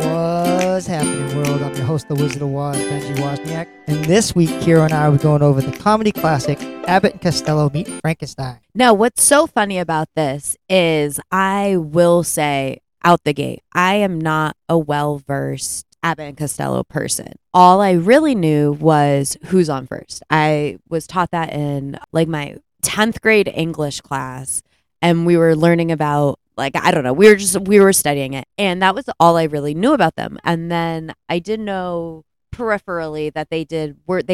What's happening, world? I'm your host, the Wizard of Oz, Benji Wozniak. And this week, Kira and I were going over the comedy classic, Abbott and Costello Meet Frankenstein. Now, what's so funny about this is I will say out the gate, I am not a well-versed Abbott and Costello person. All I really knew was who's on first. I was taught that in like my 10th grade English class, and we were learning about we were studying it, and that was all I really knew about them. And then I did know peripherally that they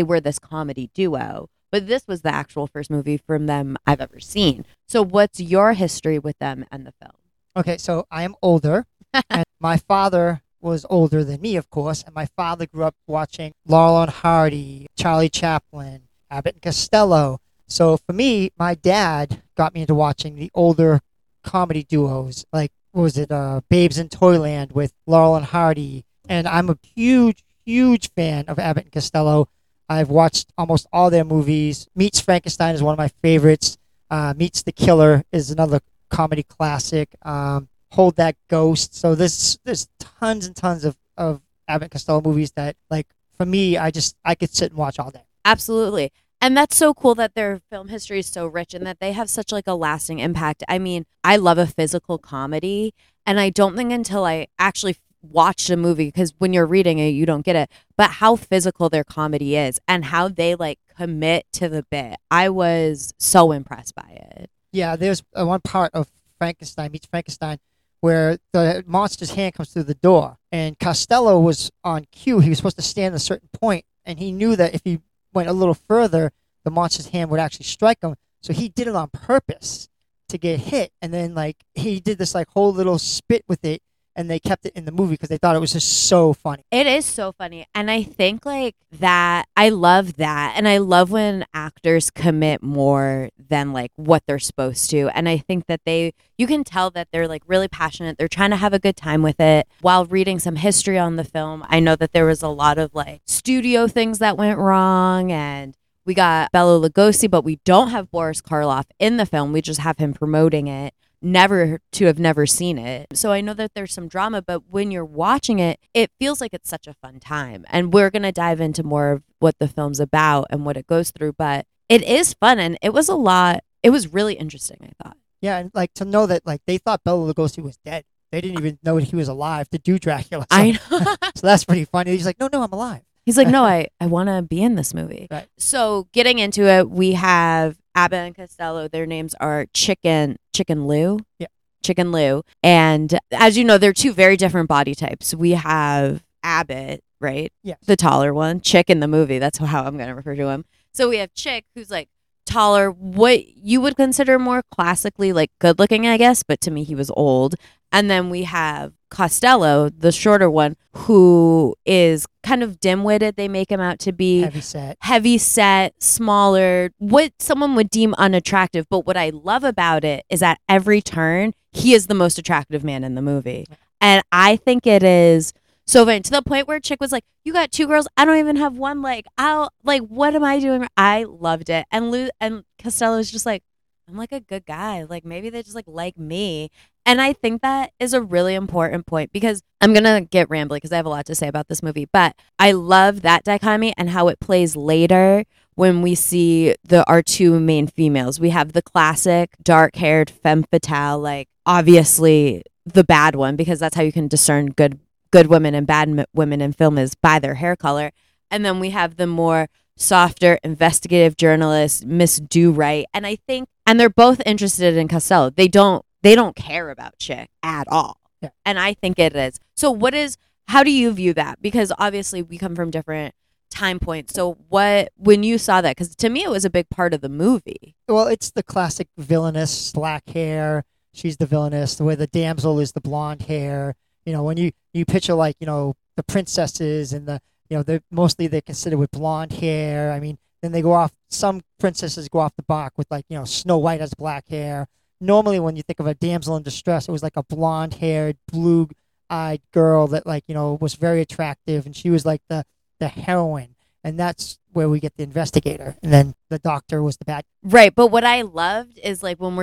were this comedy duo, but this was the actual first movie from them I've ever seen. So what's your history with them and the film? Okay, so I am older, and my father was older than me, of course, and my father grew up watching Laurel and Hardy, Charlie Chaplin, Abbott and Costello. So for me, my dad got me into watching the older comedy duos, like, what was it, Babes in Toyland with Laurel and Hardy. And I'm a huge fan of Abbott and Costello. I've watched almost all their movies. Meets Frankenstein is one of my favorites. Meets the Killer is another comedy classic. Hold That Ghost. So there's tons and tons of Abbott and Costello movies that, like, for me, I could sit and watch all day. Absolutely. And that's so cool that their film history is so rich and that they have such like a lasting impact. I mean, I love a physical comedy, and I don't think until I actually watched a movie, because when you're reading it, you don't get it, but how physical their comedy is and how they like commit to the bit. I was so impressed by it. Yeah, there's one part of Frankenstein Meets Frankenstein where the monster's hand comes through the door, and Costello was on cue. He was supposed to stand at a certain point, and he knew that if he went a little further, the monster's hand would actually strike him. So he did it on purpose to get hit, and then like he did this like whole little spit with it, and they kept it in the movie because they thought it was just so funny. It is so funny, and I think like that, I love that, and I love when actors commit more than like what they're supposed to. And I think that you can tell that they're like really passionate. They're trying to have a good time with it. While reading some history on the film, I know that there was a lot of like studio things that went wrong, and we got Bela Lugosi, but we don't have Boris Karloff in the film. We just have him promoting it. Never to have seen it. So I know that there's some drama, but when you're watching it, it feels like it's such a fun time. And we're going to dive into more of what the film's about and what it goes through, but it is fun, and it was a lot. It was really interesting, I thought. Yeah, and like to know that like they thought Bela Lugosi was dead. They didn't even know he was alive to do Dracula. So, I know. So that's pretty funny. He's like, no, I'm alive. He's like, no, I want to be in this movie. Right. So getting into it, we have Abbott and Costello. Their names are Chicken Lou. Yeah. Chicken Lou. And as you know, they're two very different body types. We have Abbott, right? Yes. The taller one. Chick in the movie. That's how I'm going to refer to him. So we have Chick, who's like taller, what you would consider more classically like good looking, I guess. But to me, he was old. And then we have Costello, the shorter one, who is kind of dim-witted. They make him out to be heavy set, smaller, what someone would deem unattractive. But what I love about it is at every turn, he is the most attractive man in the movie. And I think it is so vain, to the point where Chick was like, you got two girls, I don't even have one leg. What am I doing? I loved it. And Costello was just like, I'm like a good guy. Like, maybe they just like me. And I think that is a really important point, because I'm going to get rambly because I have a lot to say about this movie. But I love that dichotomy and how it plays later when we see our two main females. We have the classic dark-haired femme fatale, like obviously the bad one, because that's how you can discern good women and bad women in film is by their hair color. And then we have the more softer investigative journalist Miss Do Right, and they're both interested in Costello. They don't care about Chick at all. Yeah. And I think it is. So how do you view that? Because obviously we come from different time points. So when you saw that, because to me it was a big part of the movie. Well, it's the classic villainous black hair. She's the villainous. The way the damsel is the blonde hair. You know, when you picture like, you know, the princesses and the, you know, they're considered with blonde hair. I mean, then they go off. Some princesses go off the block with, like, you know, Snow White has black hair. Normally, when you think of a damsel in distress, it was like a blonde-haired, blue-eyed girl that, like, you know, was very attractive, and she was like the heroine. And that's where we get the investigator, and then the doctor was the bad. Right, but what I loved is like when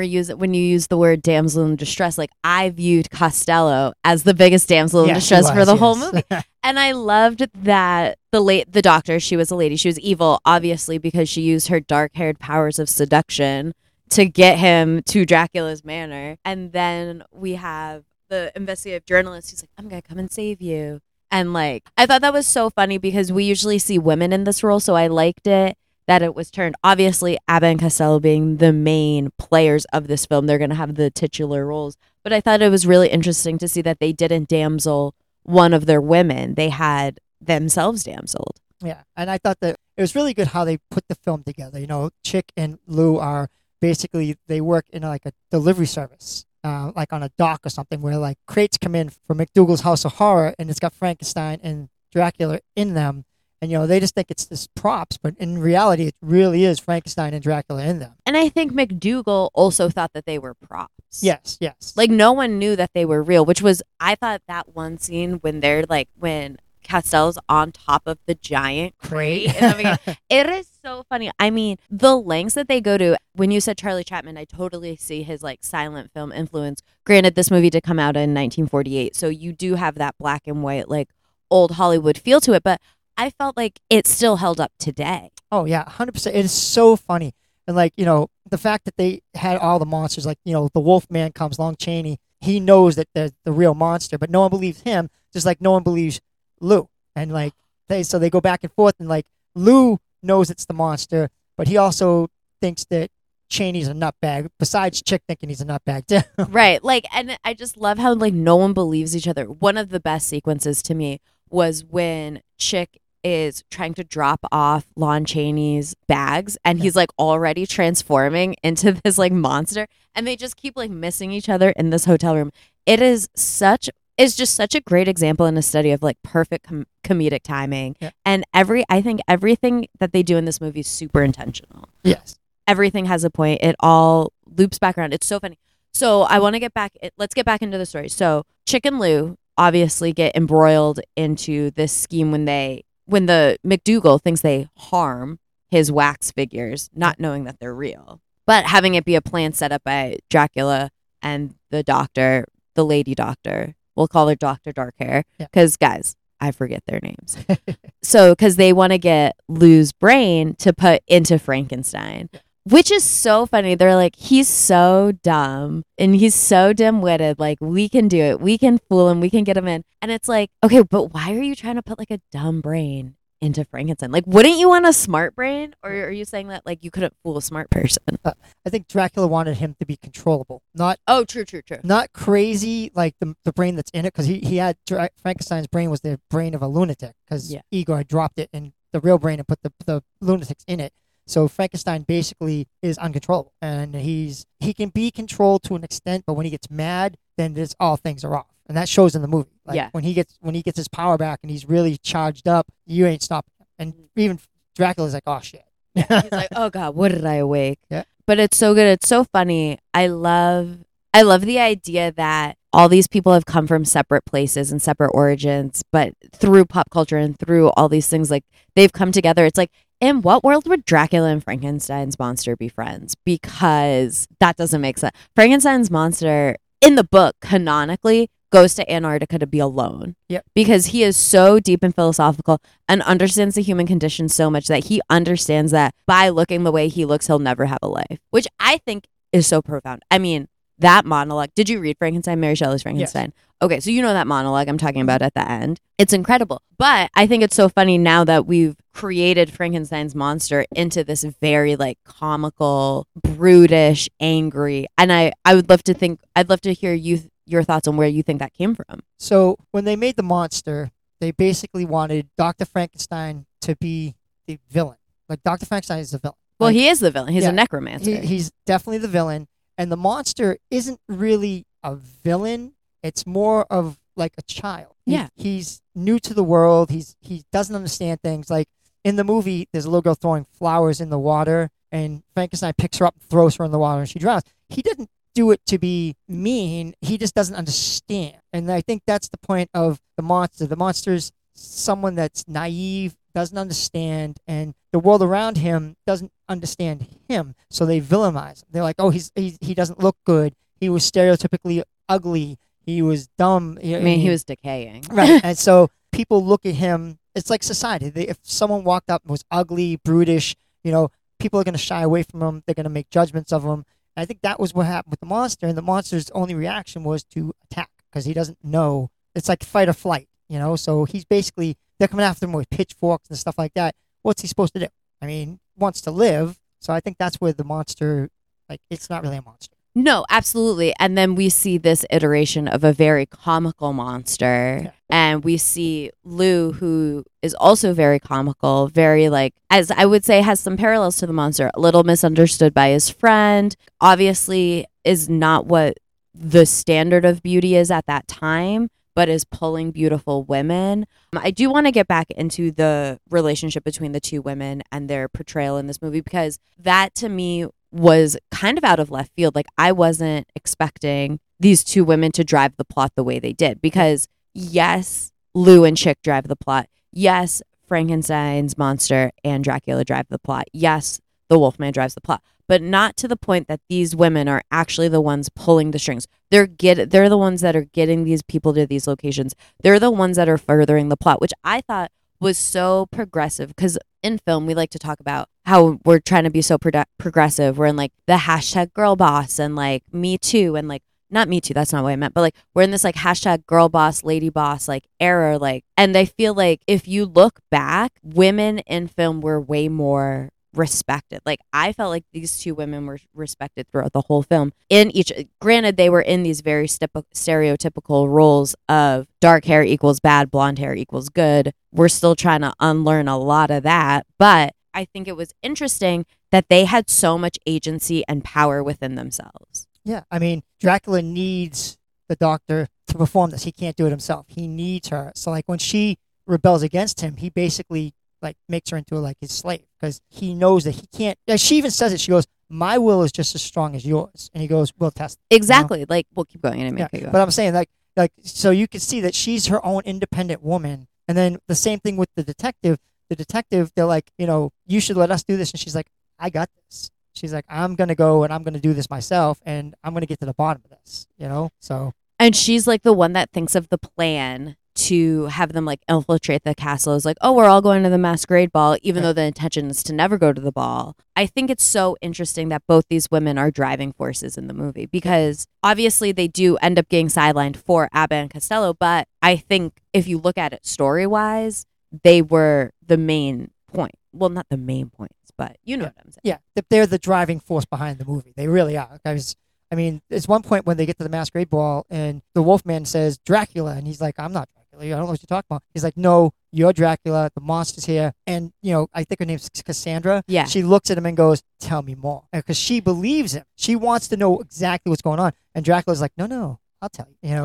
you use the word damsel in distress, like I viewed Costello as the biggest damsel in distress for the whole movie. And I loved that the doctor, she was a lady, she was evil, obviously, because she used her dark-haired powers of seduction to get him to Dracula's manor. And then we have the investigative journalist who's like, I'm going to come and save you. And like, I thought that was so funny because we usually see women in this role. So I liked it that it was turned, obviously, Abbott and Costello being the main players of this film. They're going to have the titular roles. But I thought it was really interesting to see that they didn't damsel one of their women. They had themselves damseled. Yeah. And I thought that it was really good how they put the film together. You know, Chick and Lou are basically, they work in like a delivery service. Like on a dock or something where like crates come in from McDougal's House of Horror and it's got Frankenstein and Dracula in them. And, you know, they just think it's just props. But in reality, it really is Frankenstein and Dracula in them. And I think McDougal also thought that they were props. Yes, yes. Like no one knew that they were real, which was, I thought that one scene when they're like, when Costello's on top of the giant crate. In the beginning, it is so funny. I mean, the lengths that they go to. When you said Charlie Chaplin, I totally see his like silent film influence. Granted, this movie did come out in 1948, so you do have that black and white like old Hollywood feel to it, but I felt like it still held up today. Oh yeah, 100%. It is so funny. And like, you know, the fact that they had all the monsters, like, you know, the Wolfman comes, Lon Chaney, he knows that they're the real monster, but no one believes him, just like no one believes Lou. And like they go back and forth, and like Lou knows it's the monster, but he also thinks that Chaney's a nutbag, besides Chick thinking he's a nutbag too. Right. Like, and I just love how like no one believes each other. One of the best sequences to me was when Chick is trying to drop off Lon Chaney's bags, and he's like already transforming into this like monster, and they just keep like missing each other in this hotel room. It's just such a great example in a study of like perfect comedic timing. Yeah. And I think everything that they do in this movie is super intentional. Yes. Everything has a point. It all loops back around. It's so funny. So I want to get back. Let's get back into the story. So Chick and Lou obviously get embroiled into this scheme when the McDougal thinks they harm his wax figures, not knowing that they're real, but having it be a plan set up by Dracula and the doctor, the lady doctor. We'll call her Dr. Dark Hair because, guys, I forget their names. So because they want to get Lou's brain to put into Frankenstein, which is so funny. They're like, he's so dumb and he's so dim-witted. Like, we can do it. We can fool him. We can get him in. And it's like, okay, but why are you trying to put like a dumb brain into Frankenstein? Like, wouldn't you want a smart brain? Or are you saying that like you couldn't fool a smart person? I think Dracula wanted him to be controllable, not true, not crazy like the brain that's in it, because he had Frankenstein's brain was the brain of a lunatic, because Igor had dropped it in the real brain and put the lunatics in it. So Frankenstein basically is uncontrollable, and he can be controlled to an extent, but when he gets mad, then all things are off. And that shows in the movie. Like, when he gets his power back and he's really charged up, you ain't stopping him. And even Dracula's like, oh, shit. He's like, oh, God, what did I awake? Yeah. But it's so good. It's so funny. I love the idea that all these people have come from separate places and separate origins, but through pop culture and through all these things, like, they've come together. It's like, in what world would Dracula and Frankenstein's monster be friends? Because that doesn't make sense. Frankenstein's monster, in the book, canonically, goes to Antarctica to be alone. Yep. Because he is so deep and philosophical and understands the human condition so much that he understands that by looking the way he looks, he'll never have a life, which I think is so profound. I mean, that monologue. Did you read Frankenstein, Mary Shelley's Frankenstein? Yes. Okay, so you know that monologue I'm talking about at the end. It's incredible. But I think it's so funny now that we've created Frankenstein's monster into this very like comical, brutish, angry. And I'd love to hear your thoughts on where you think that came from. So when they made the monster, they basically wanted Dr. Frankenstein to be the villain. Like, Dr. Frankenstein is the villain. Well, like, he is the villain. He's a necromancer. He's definitely the villain. And the monster isn't really a villain. It's more of like a child. Yeah. He's new to the world. He doesn't understand things. Like, in the movie, there's a little girl throwing flowers in the water, and Frankenstein picks her up and throws her in the water, and she drowns. He didn't do it to be mean. He just doesn't understand. And I think that's the point of the monster. The monster's someone that's naive, doesn't understand, and the world around him doesn't understand him, so they villainize him. They're like, oh, he doesn't look good. He was stereotypically ugly. He was dumb. I mean, he was decaying. Right. And so people look at him. It's like society. If someone walked up and was ugly, brutish, people are going to shy away from him. They're going to make judgments of him. And I think that was what happened with the monster. And the monster's only reaction was to attack because he doesn't know. It's like fight or flight, So he's basically, they're coming after him with pitchforks and stuff like that. What's he supposed to do? I mean, wants to live. So I think that's where the monster, it's not really a monster. No, absolutely. And then we see this iteration of a very comical monster. Yeah. And we see Lou, who is also very comical, very as I would say, has some parallels to the monster, a little misunderstood by his friend, obviously is not what the standard of beauty is at that time, but is pulling beautiful women. I do want to get back into the relationship between the two women and their portrayal in this movie, because that to me was kind of out of left field. I wasn't expecting these two women to drive the plot the way they did, because yes, Lou and Chick drive the plot. Yes, Frankenstein's monster and Dracula drive the plot. Yes, the Wolfman drives the plot, but not to the point that these women are actually the ones pulling the strings. They're the ones that are getting these people to these locations. They're the ones that are furthering the plot, which I thought was so progressive, because in film we like to talk about how we're trying to be so progressive. We're in the hashtag girl boss and me too, and not me too, that's not what I meant, but we're in this hashtag girl boss, lady boss era, and I feel if you look back, women in film were way more respected. I felt like these two women were respected throughout the whole film. Granted, they were in these very stereotypical roles of dark hair equals bad, blonde hair equals good. We're still trying to unlearn a lot of that, but I think it was interesting that they had so much agency and power within themselves. Yeah, I mean, Dracula needs the doctor to perform this. He can't do it himself. He needs her. So when she rebels against him, he basically makes her into his slave, because he knows that he can't. She even says it. She goes, "My will is just as strong as yours." And he goes, "We'll test it." Exactly. We'll keep going. But I'm saying so you can see that she's her own independent woman. And then the same thing with the detective. The detective, they're you should let us do this. And she's like, I got this. She's like, I'm going to go and I'm going to do this myself, and I'm going to get to the bottom of this, so. And she's the one that thinks of the plan to have them infiltrate the castle. Is oh, we're all going to the masquerade ball, even though the intention is to never go to the ball. I think it's so interesting that both these women are driving forces in the movie, because obviously they do end up getting sidelined for Abbott and Costello, but I think if you look at it story-wise, they were the main point. Well, not the main points, but what I'm saying. Yeah, they're the driving force behind the movie. They really are. I mean, it's one point when they get to the masquerade ball and the Wolfman says, "Dracula," and he's like, "I'm not Dracula. I don't know what you're talking about." He's like, "No, you're Dracula. The monster's here." And, I think her name's Cassandra. Yeah. She looks at him and goes, "Tell me more." Because she believes him. She wants to know exactly what's going on. And Dracula's like, No, I'll tell you.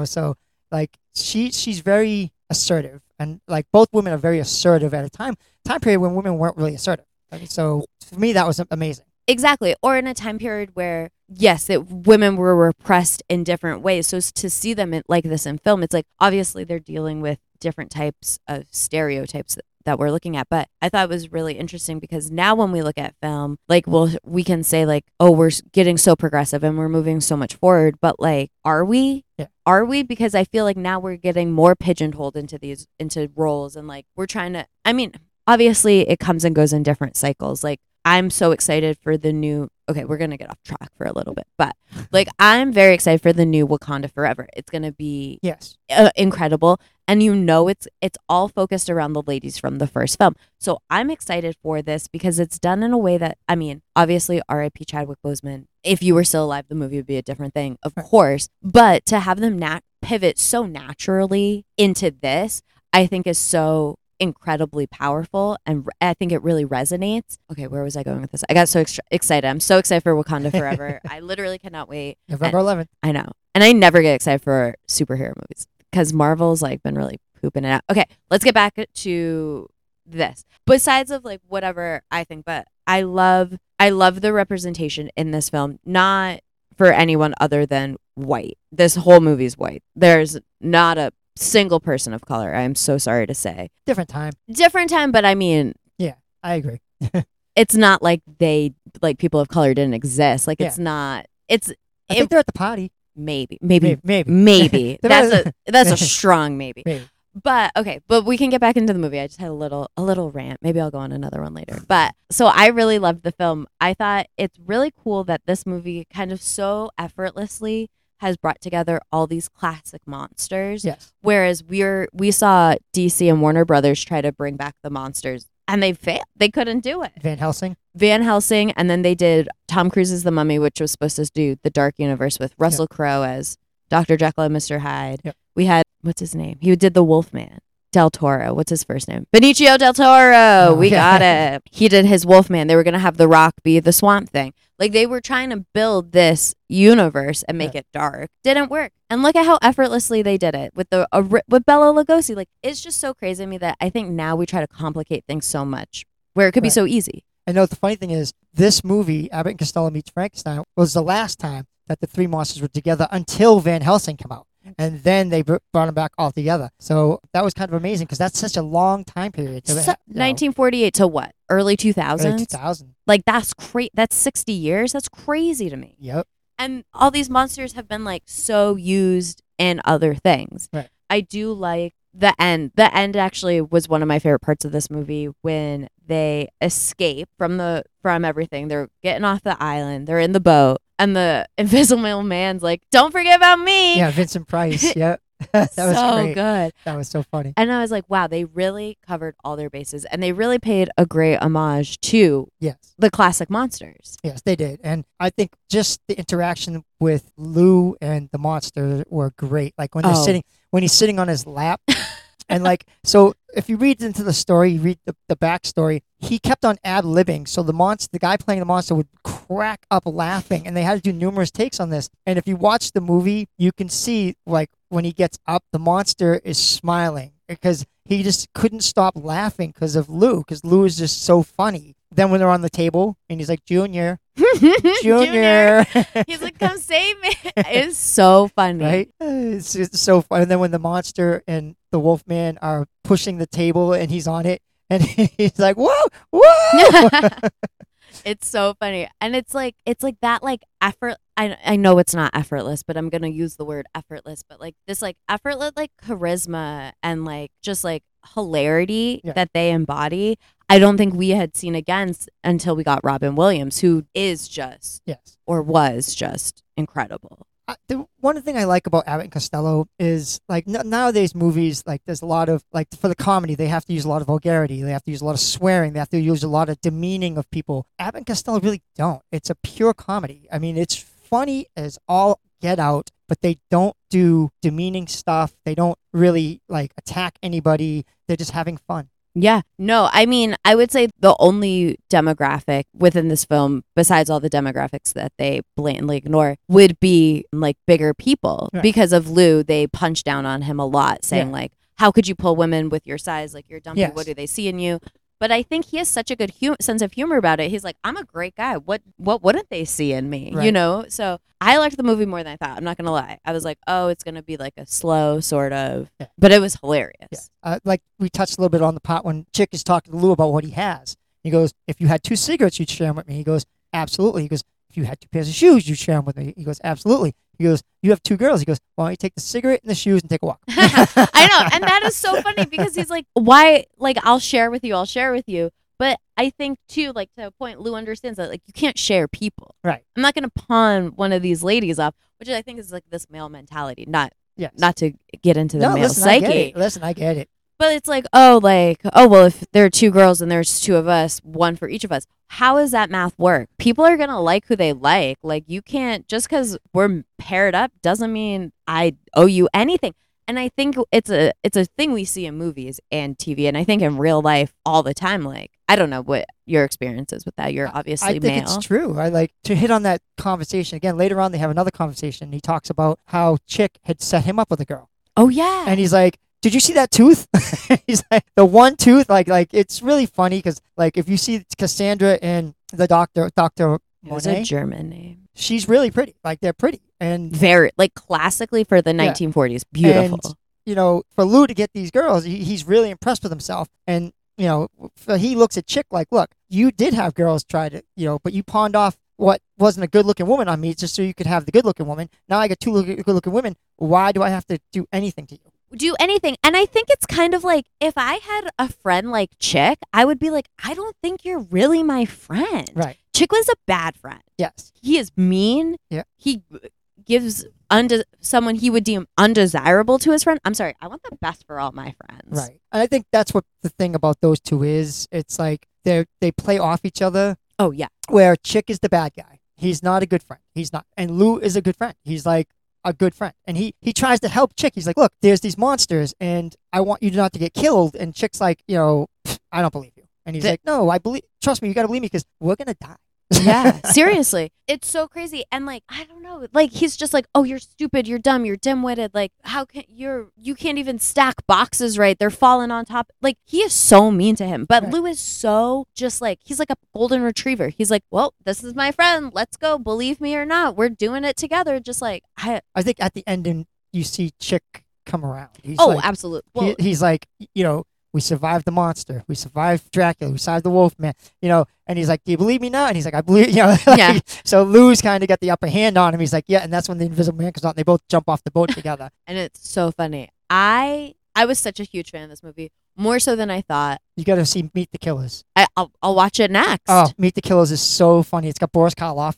She's very assertive. And both women are very assertive at a time period when women weren't really assertive. So for me, that was amazing. Exactly. Or in a time period where, yes, women were repressed in different ways. So to see them like this in film, it's obviously they're dealing with different types of stereotypes that we're looking at. But I thought it was really interesting, because now when we look at film, we can say oh, we're getting so progressive and we're moving so much forward. But are we? Yeah. Are we? Because I feel now we're getting more pigeonholed into into roles, and we're trying to, I mean, obviously it comes and goes in different cycles. I'm so excited for the new, okay, we're going to get off track for a little bit, but I'm very excited for the new Wakanda Forever. It's going to be incredible. And it's all focused around the ladies from the first film. So I'm excited for this, because it's done in a way that, I mean, obviously R.I.P. Chadwick Boseman. If you were still alive, the movie would be a different thing, of course. But to have them pivot so naturally into this, I think is so incredibly powerful. And I think it really resonates. Okay, where was I going with this? I got so excited. I'm so excited for Wakanda Forever. I literally cannot wait. November 11th. I know. And I never get excited for superhero movies, because Marvel's been really pooping it out. Okay, let's get back to this. Besides of whatever I think, but I love the representation in this film, not for anyone other than white. This whole movie's white. There's not a single person of color. I'm so sorry to say. Different time, but I mean... Yeah, I agree. It's not like they... Like, people of color didn't exist. Like, it's not... It's... I think they're at the potty. Maybe. that's a strong maybe. But okay, but we can get back into the movie. I just had a little rant. Maybe I'll go on another one later. But so I really loved the film. I thought it's really cool that this movie kind of so effortlessly has brought together all these classic monsters. Yes. Whereas we saw DC and Warner Brothers try to bring back the monsters and they failed. They couldn't do it. Van Helsing, and then they did Tom Cruise's The Mummy, which was supposed to do the Dark Universe with Russell Crowe as Dr. Jekyll and Mr. Hyde. Yep. We had, what's his name? He did The Wolfman. Del Toro. What's his first name? Benicio Del Toro. We got it. He did his Wolfman. They were going to have The Rock be the Swamp Thing. Like, they were trying to build this universe and make it dark. Didn't work. And look at how effortlessly they did it with with Bela Lugosi. Like, it's just so crazy to me that I think now we try to complicate things so much where it could be so easy. I know the funny thing is, this movie, Abbott and Costello Meets Frankenstein, was the last time that the three monsters were together until Van Helsing came out. And then they brought them back all together. So that was kind of amazing because that's such a long time period. So, 1948 to what? Early 2000s? Early 2000. Like, that's crazy. That's 60 years. That's crazy to me. Yep. And all these monsters have been, like, so used in other things. Right. I do like the end. The end actually was one of my favorite parts of this movie when they escape from everything. They're getting off the island. They're in the boat. And the Invisible Man's like, don't forget about me. Yeah, Vincent Price. Yep. That was so great. Good. That was so funny. And I was like, wow, they really covered all their bases. And they really paid a great homage to the classic monsters. Yes, they did. And I think just the interaction with Lou and the monster were great. Like when they're when he's sitting on his lap. And like, so if you read into the story, you read the backstory, he kept on ad-libbing. So the guy playing the monster would crack up laughing. And they had to do numerous takes on this. And if you watch the movie, you can see like when he gets up, the monster is smiling because he just couldn't stop laughing because of Lou. Because Lou is just so funny. Then when they're on the table and he's like, Junior. He's like, come save me. It's so funny. Right? It's so funny. And then when the monster and the Wolfman are pushing the table and he's on it and he's like, whoa. It's so funny. And it's like that, like, effort. I know it's not effortless, but I'm going to use the word effortless, but like this, like, effortless, like, charisma and like just like hilarity that they embody. I don't think we had seen again until we got Robin Williams, who is just or was just incredible. One thing I like about Abbott and Costello is like nowadays movies, like there's a lot of like for the comedy, they have to use a lot of vulgarity. They have to use a lot of swearing. They have to use a lot of demeaning of people. Abbott and Costello really don't. It's a pure comedy. I mean, it's funny as all get out, but they don't do demeaning stuff. They don't really like attack anybody. They're just having fun. Yeah. No, I mean, I would say the only demographic within this film, besides all the demographics that they blatantly ignore, would be like bigger people. Right. Because of Lou, they punch down on him a lot, saying like, how could you pull women with your size? Like, you're dumpy. Yes. What do they see in you? But I think he has such a good sense of humor about it. He's like, I'm a great guy. What wouldn't they see in me? Right. You know? So I liked the movie more than I thought. I'm not going to lie. I was like, oh, it's going to be like a slow sort of. Yeah. But it was hilarious. Yeah. Like we touched a little bit on the pot when Chick is talking to Lou about what he has. He goes, if you had 2 cigarettes, you'd share them with me. He goes, absolutely. He goes, if you had 2 pairs of shoes, you'd share them with me. He goes, absolutely. He goes, you have 2 girls. He goes, why don't you take the cigarette and the shoes and take a walk? I know. And that is so funny because he's like, why? Like, I'll share with you. But I think, too, like, to a point, Lou understands that, like, you can't share people. Right. I'm not going to pawn one of these ladies off, which I think is, like, this male mentality, not to get into the male psyche. I get it. But it's like, oh, well, if there are 2 girls and there's 2 of us, 1 for each of us. How does that math work? People are going to like who they like. Like, you can't, just because we're paired up doesn't mean I owe you anything. And I think it's a thing we see in movies and TV, and I think in real life all the time. Like, I don't know what your experience is with that. You're obviously male. I think it's true. I like to hit on that conversation again. Later on, they have another conversation. And he talks about how Chick had set him up with a girl. Oh, yeah. And he's like, did you see that tooth? He's like, the one tooth, like it's really funny because like if you see Cassandra and the Dr. Monet, a German name. She's really pretty. Like, they're pretty and very like classically for the 1940s, beautiful. And you know, for Lou to get these girls, he's really impressed with himself. And, you know, he looks at Chick like, look, you did have girls try to, you know, but you pawned off what wasn't a good-looking woman on me just so you could have the good-looking woman. Now I got two good-looking women. Why do I have to do anything to you? Do anything. And I think it's kind of like, if I had a friend like Chick, I would be like, I don't think you're really my friend. Right. Chick was a bad friend. Yes. He is mean. Yeah. He gives someone he would deem undesirable to his friend. I'm sorry. I want the best for all my friends. Right. And I think that's what the thing about those two is. It's like they play off each other. Oh, yeah. Where Chick is the bad guy. He's not a good friend. He's not. And Lou is a good friend. He's like a good friend. And he tries to help Chick. He's like, look, there's these monsters and I want you not to get killed. And Chick's like, you know, I don't believe you. And he's like, no, trust me, you got to believe me because we're going to die. Yeah, seriously. It's so crazy. And like, I don't know, like he's just like, oh, you're stupid. You're dumb. You're dim-witted. Like how can you can't even stack boxes right. They're falling on top. Like he is so mean to him. But right. Lou is so just like, he's like a golden retriever. He's like, well, this is my friend. Let's go. Believe me or not. We're doing it together. Just like, I think at the end you see Chick come around. He's absolutely. Well, he's like, you know, we survived the monster. We survived Dracula. We survived the Wolfman. You know, and he's like, "Do you believe me now?" And he's like, "I believe." You know, like, yeah. So Lou's kind of got the upper hand on him. He's like, "Yeah," and that's when the Invisible Man comes out, and they both jump off the boat together. And it's so funny. I was such a huge fan of this movie, more so than I thought. You got to see Meet the Killers. I'll watch it next. Oh, Meet the Killers is so funny. It's got Boris Karloff.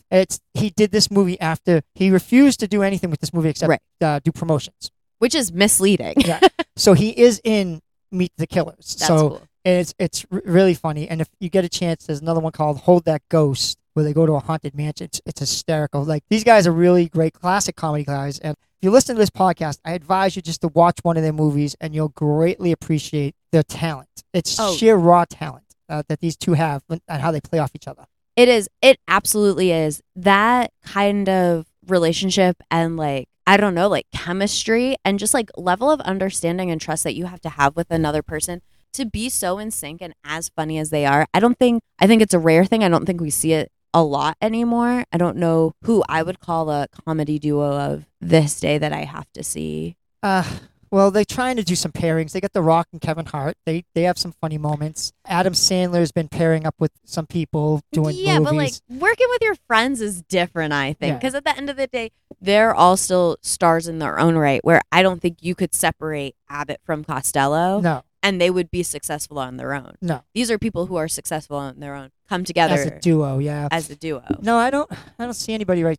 He did this movie after he refused to do anything with this movie except do promotions, which is misleading. Yeah. So he is in Meet the Killers. That's so cool. It's really funny. And if you get a chance, there's another one called Hold That Ghost where they go to a haunted mansion. It's hysterical. Like these guys are really great classic comedy guys. And if you listen to this podcast, I advise you just to watch one of their movies and you'll greatly appreciate their talent. It's sheer raw talent that these two have and how they play off each other. It is. It absolutely is. That kind of relationship and like, I don't know, like chemistry and just like level of understanding and trust that you have to have with another person to be so in sync and as funny as they are. I think it's a rare thing. I don't think we see it a lot anymore. I don't know who I would call a comedy duo of this day that I have to see. Well, they're trying to do some pairings. They got The Rock and Kevin Hart. They have some funny moments. Adam Sandler's been pairing up with some people doing movies. But like working with your friends is different, I think. Because at the end of the day, they're all still stars in their own right, where I don't think you could separate Abbott from Costello. No. And they would be successful on their own. No. These are people who are successful on their own. Come together. As a duo, yeah. As a duo. No, I don't see anybody right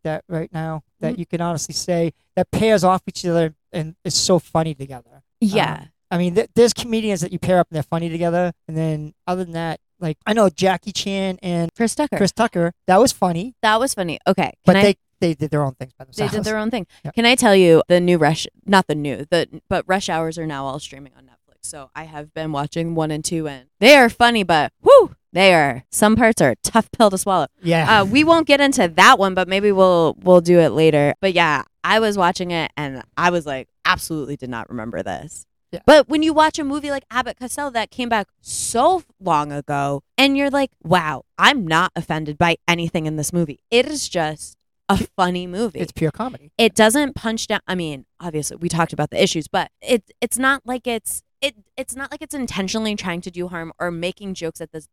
now that you can honestly say that pairs off each other and is so funny together. Yeah. I mean, there's comedians that you pair up and they're funny together. And then other than that, like, I know Jackie Chan and Chris Tucker. That was funny. Okay. They did their own things by themselves. Yep. Can I tell you Rush Hours are now all streaming on Netflix. So I have been watching 1 and 2 and they are funny, but whoo, they are. Some parts are a tough pill to swallow. Yeah. We won't get into that one, but maybe we'll do it later. But yeah, I was watching it and I was like, absolutely did not remember this. Yeah. But when you watch a movie like Abbott Costello that came back so long ago and you're like, wow, I'm not offended by anything in this movie. It is just a funny movie. It's pure comedy. It doesn't punch down. I mean, obviously we talked about the issues, but it's not like it's not like it's intentionally trying to do harm or making jokes at the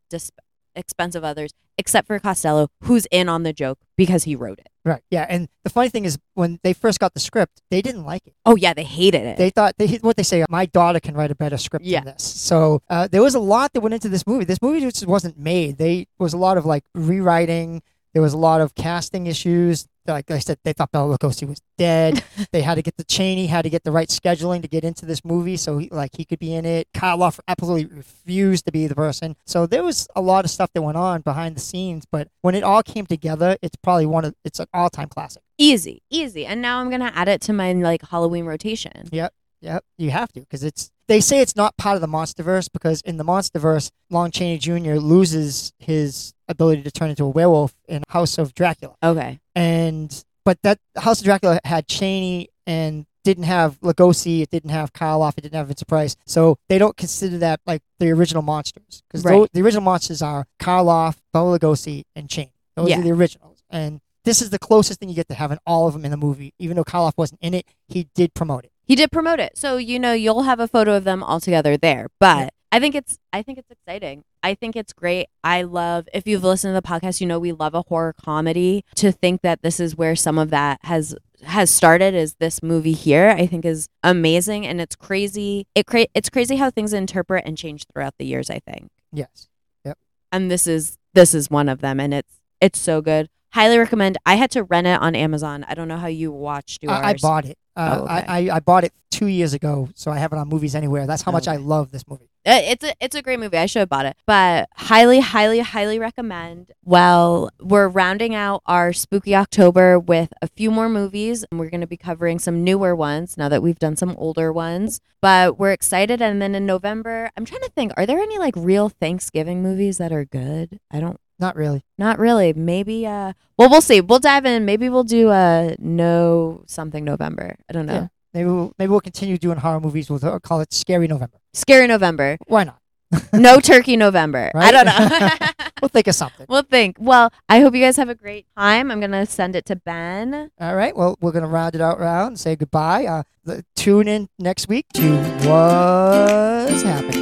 expense of others, except for Costello, who's in on the joke because he wrote it. Right. Yeah. And the funny thing is, when they first got the script, they didn't like it. Oh, yeah. They hated it. They thought, what they say, my daughter can write a better script than this. So there was a lot that went into this movie. This movie just wasn't made. There was a lot of like rewriting. There was a lot of casting issues. Like I said, they thought Bela Lugosi was dead. They had to get the right scheduling to get into this movie so he could be in it. Karloff absolutely refused to be the person. So there was a lot of stuff that went on behind the scenes, but when it all came together, it's an all-time classic. Easy. And now I'm going to add it to my like Halloween rotation. Yep. You have to, because they say it's not part of the Monsterverse because in the Monsterverse, Lon Chaney Jr. loses his ability to turn into a werewolf in House of Dracula. Okay. But that House of Dracula had Chaney and didn't have Lugosi, it didn't have Karloff, it didn't have Vincent Price. So they don't consider that like the original monsters. Because the original monsters are Karloff, Bela Lugosi, and Chaney. Those are the originals. And this is the closest thing you get to having all of them in the movie. Even though Karloff wasn't in it, he did promote it. He did promote it. So, you know, you'll have a photo of them all together there. But I think it's exciting. I think it's great. I love, if you've listened to the podcast, you know we love a horror comedy. To think that this is where some of that has started, is this movie here, I think is amazing. And it's crazy. It's crazy how things interpret and change throughout the years, I think. Yes. Yep. And this is one of them, and it's so good. Highly recommend. I had to rent it on Amazon. I don't know how you watched yours. I bought it. I bought it 2 years ago, so I have it on Movies Anywhere. That's how much I love this movie. It's a great movie. I should have bought it. But highly, highly, highly recommend. Well, we're rounding out our Spooky October with a few more movies. And we're going to be covering some newer ones now that we've done some older ones. But we're excited. And then in November, I'm trying to think, are there any like real Thanksgiving movies that are good? Not really. Maybe, well, we'll see. We'll dive in. Maybe we'll do a November. I don't know. Yeah. Maybe we'll continue doing horror movies. We'll call it Scary November. Scary November. Why not? No Turkey November. Right? I don't know. We'll think of something. Well, I hope you guys have a great time. I'm going to send it to Ben. All right. Well, we're going to round it out and say goodbye. Tune in next week to What's Happening.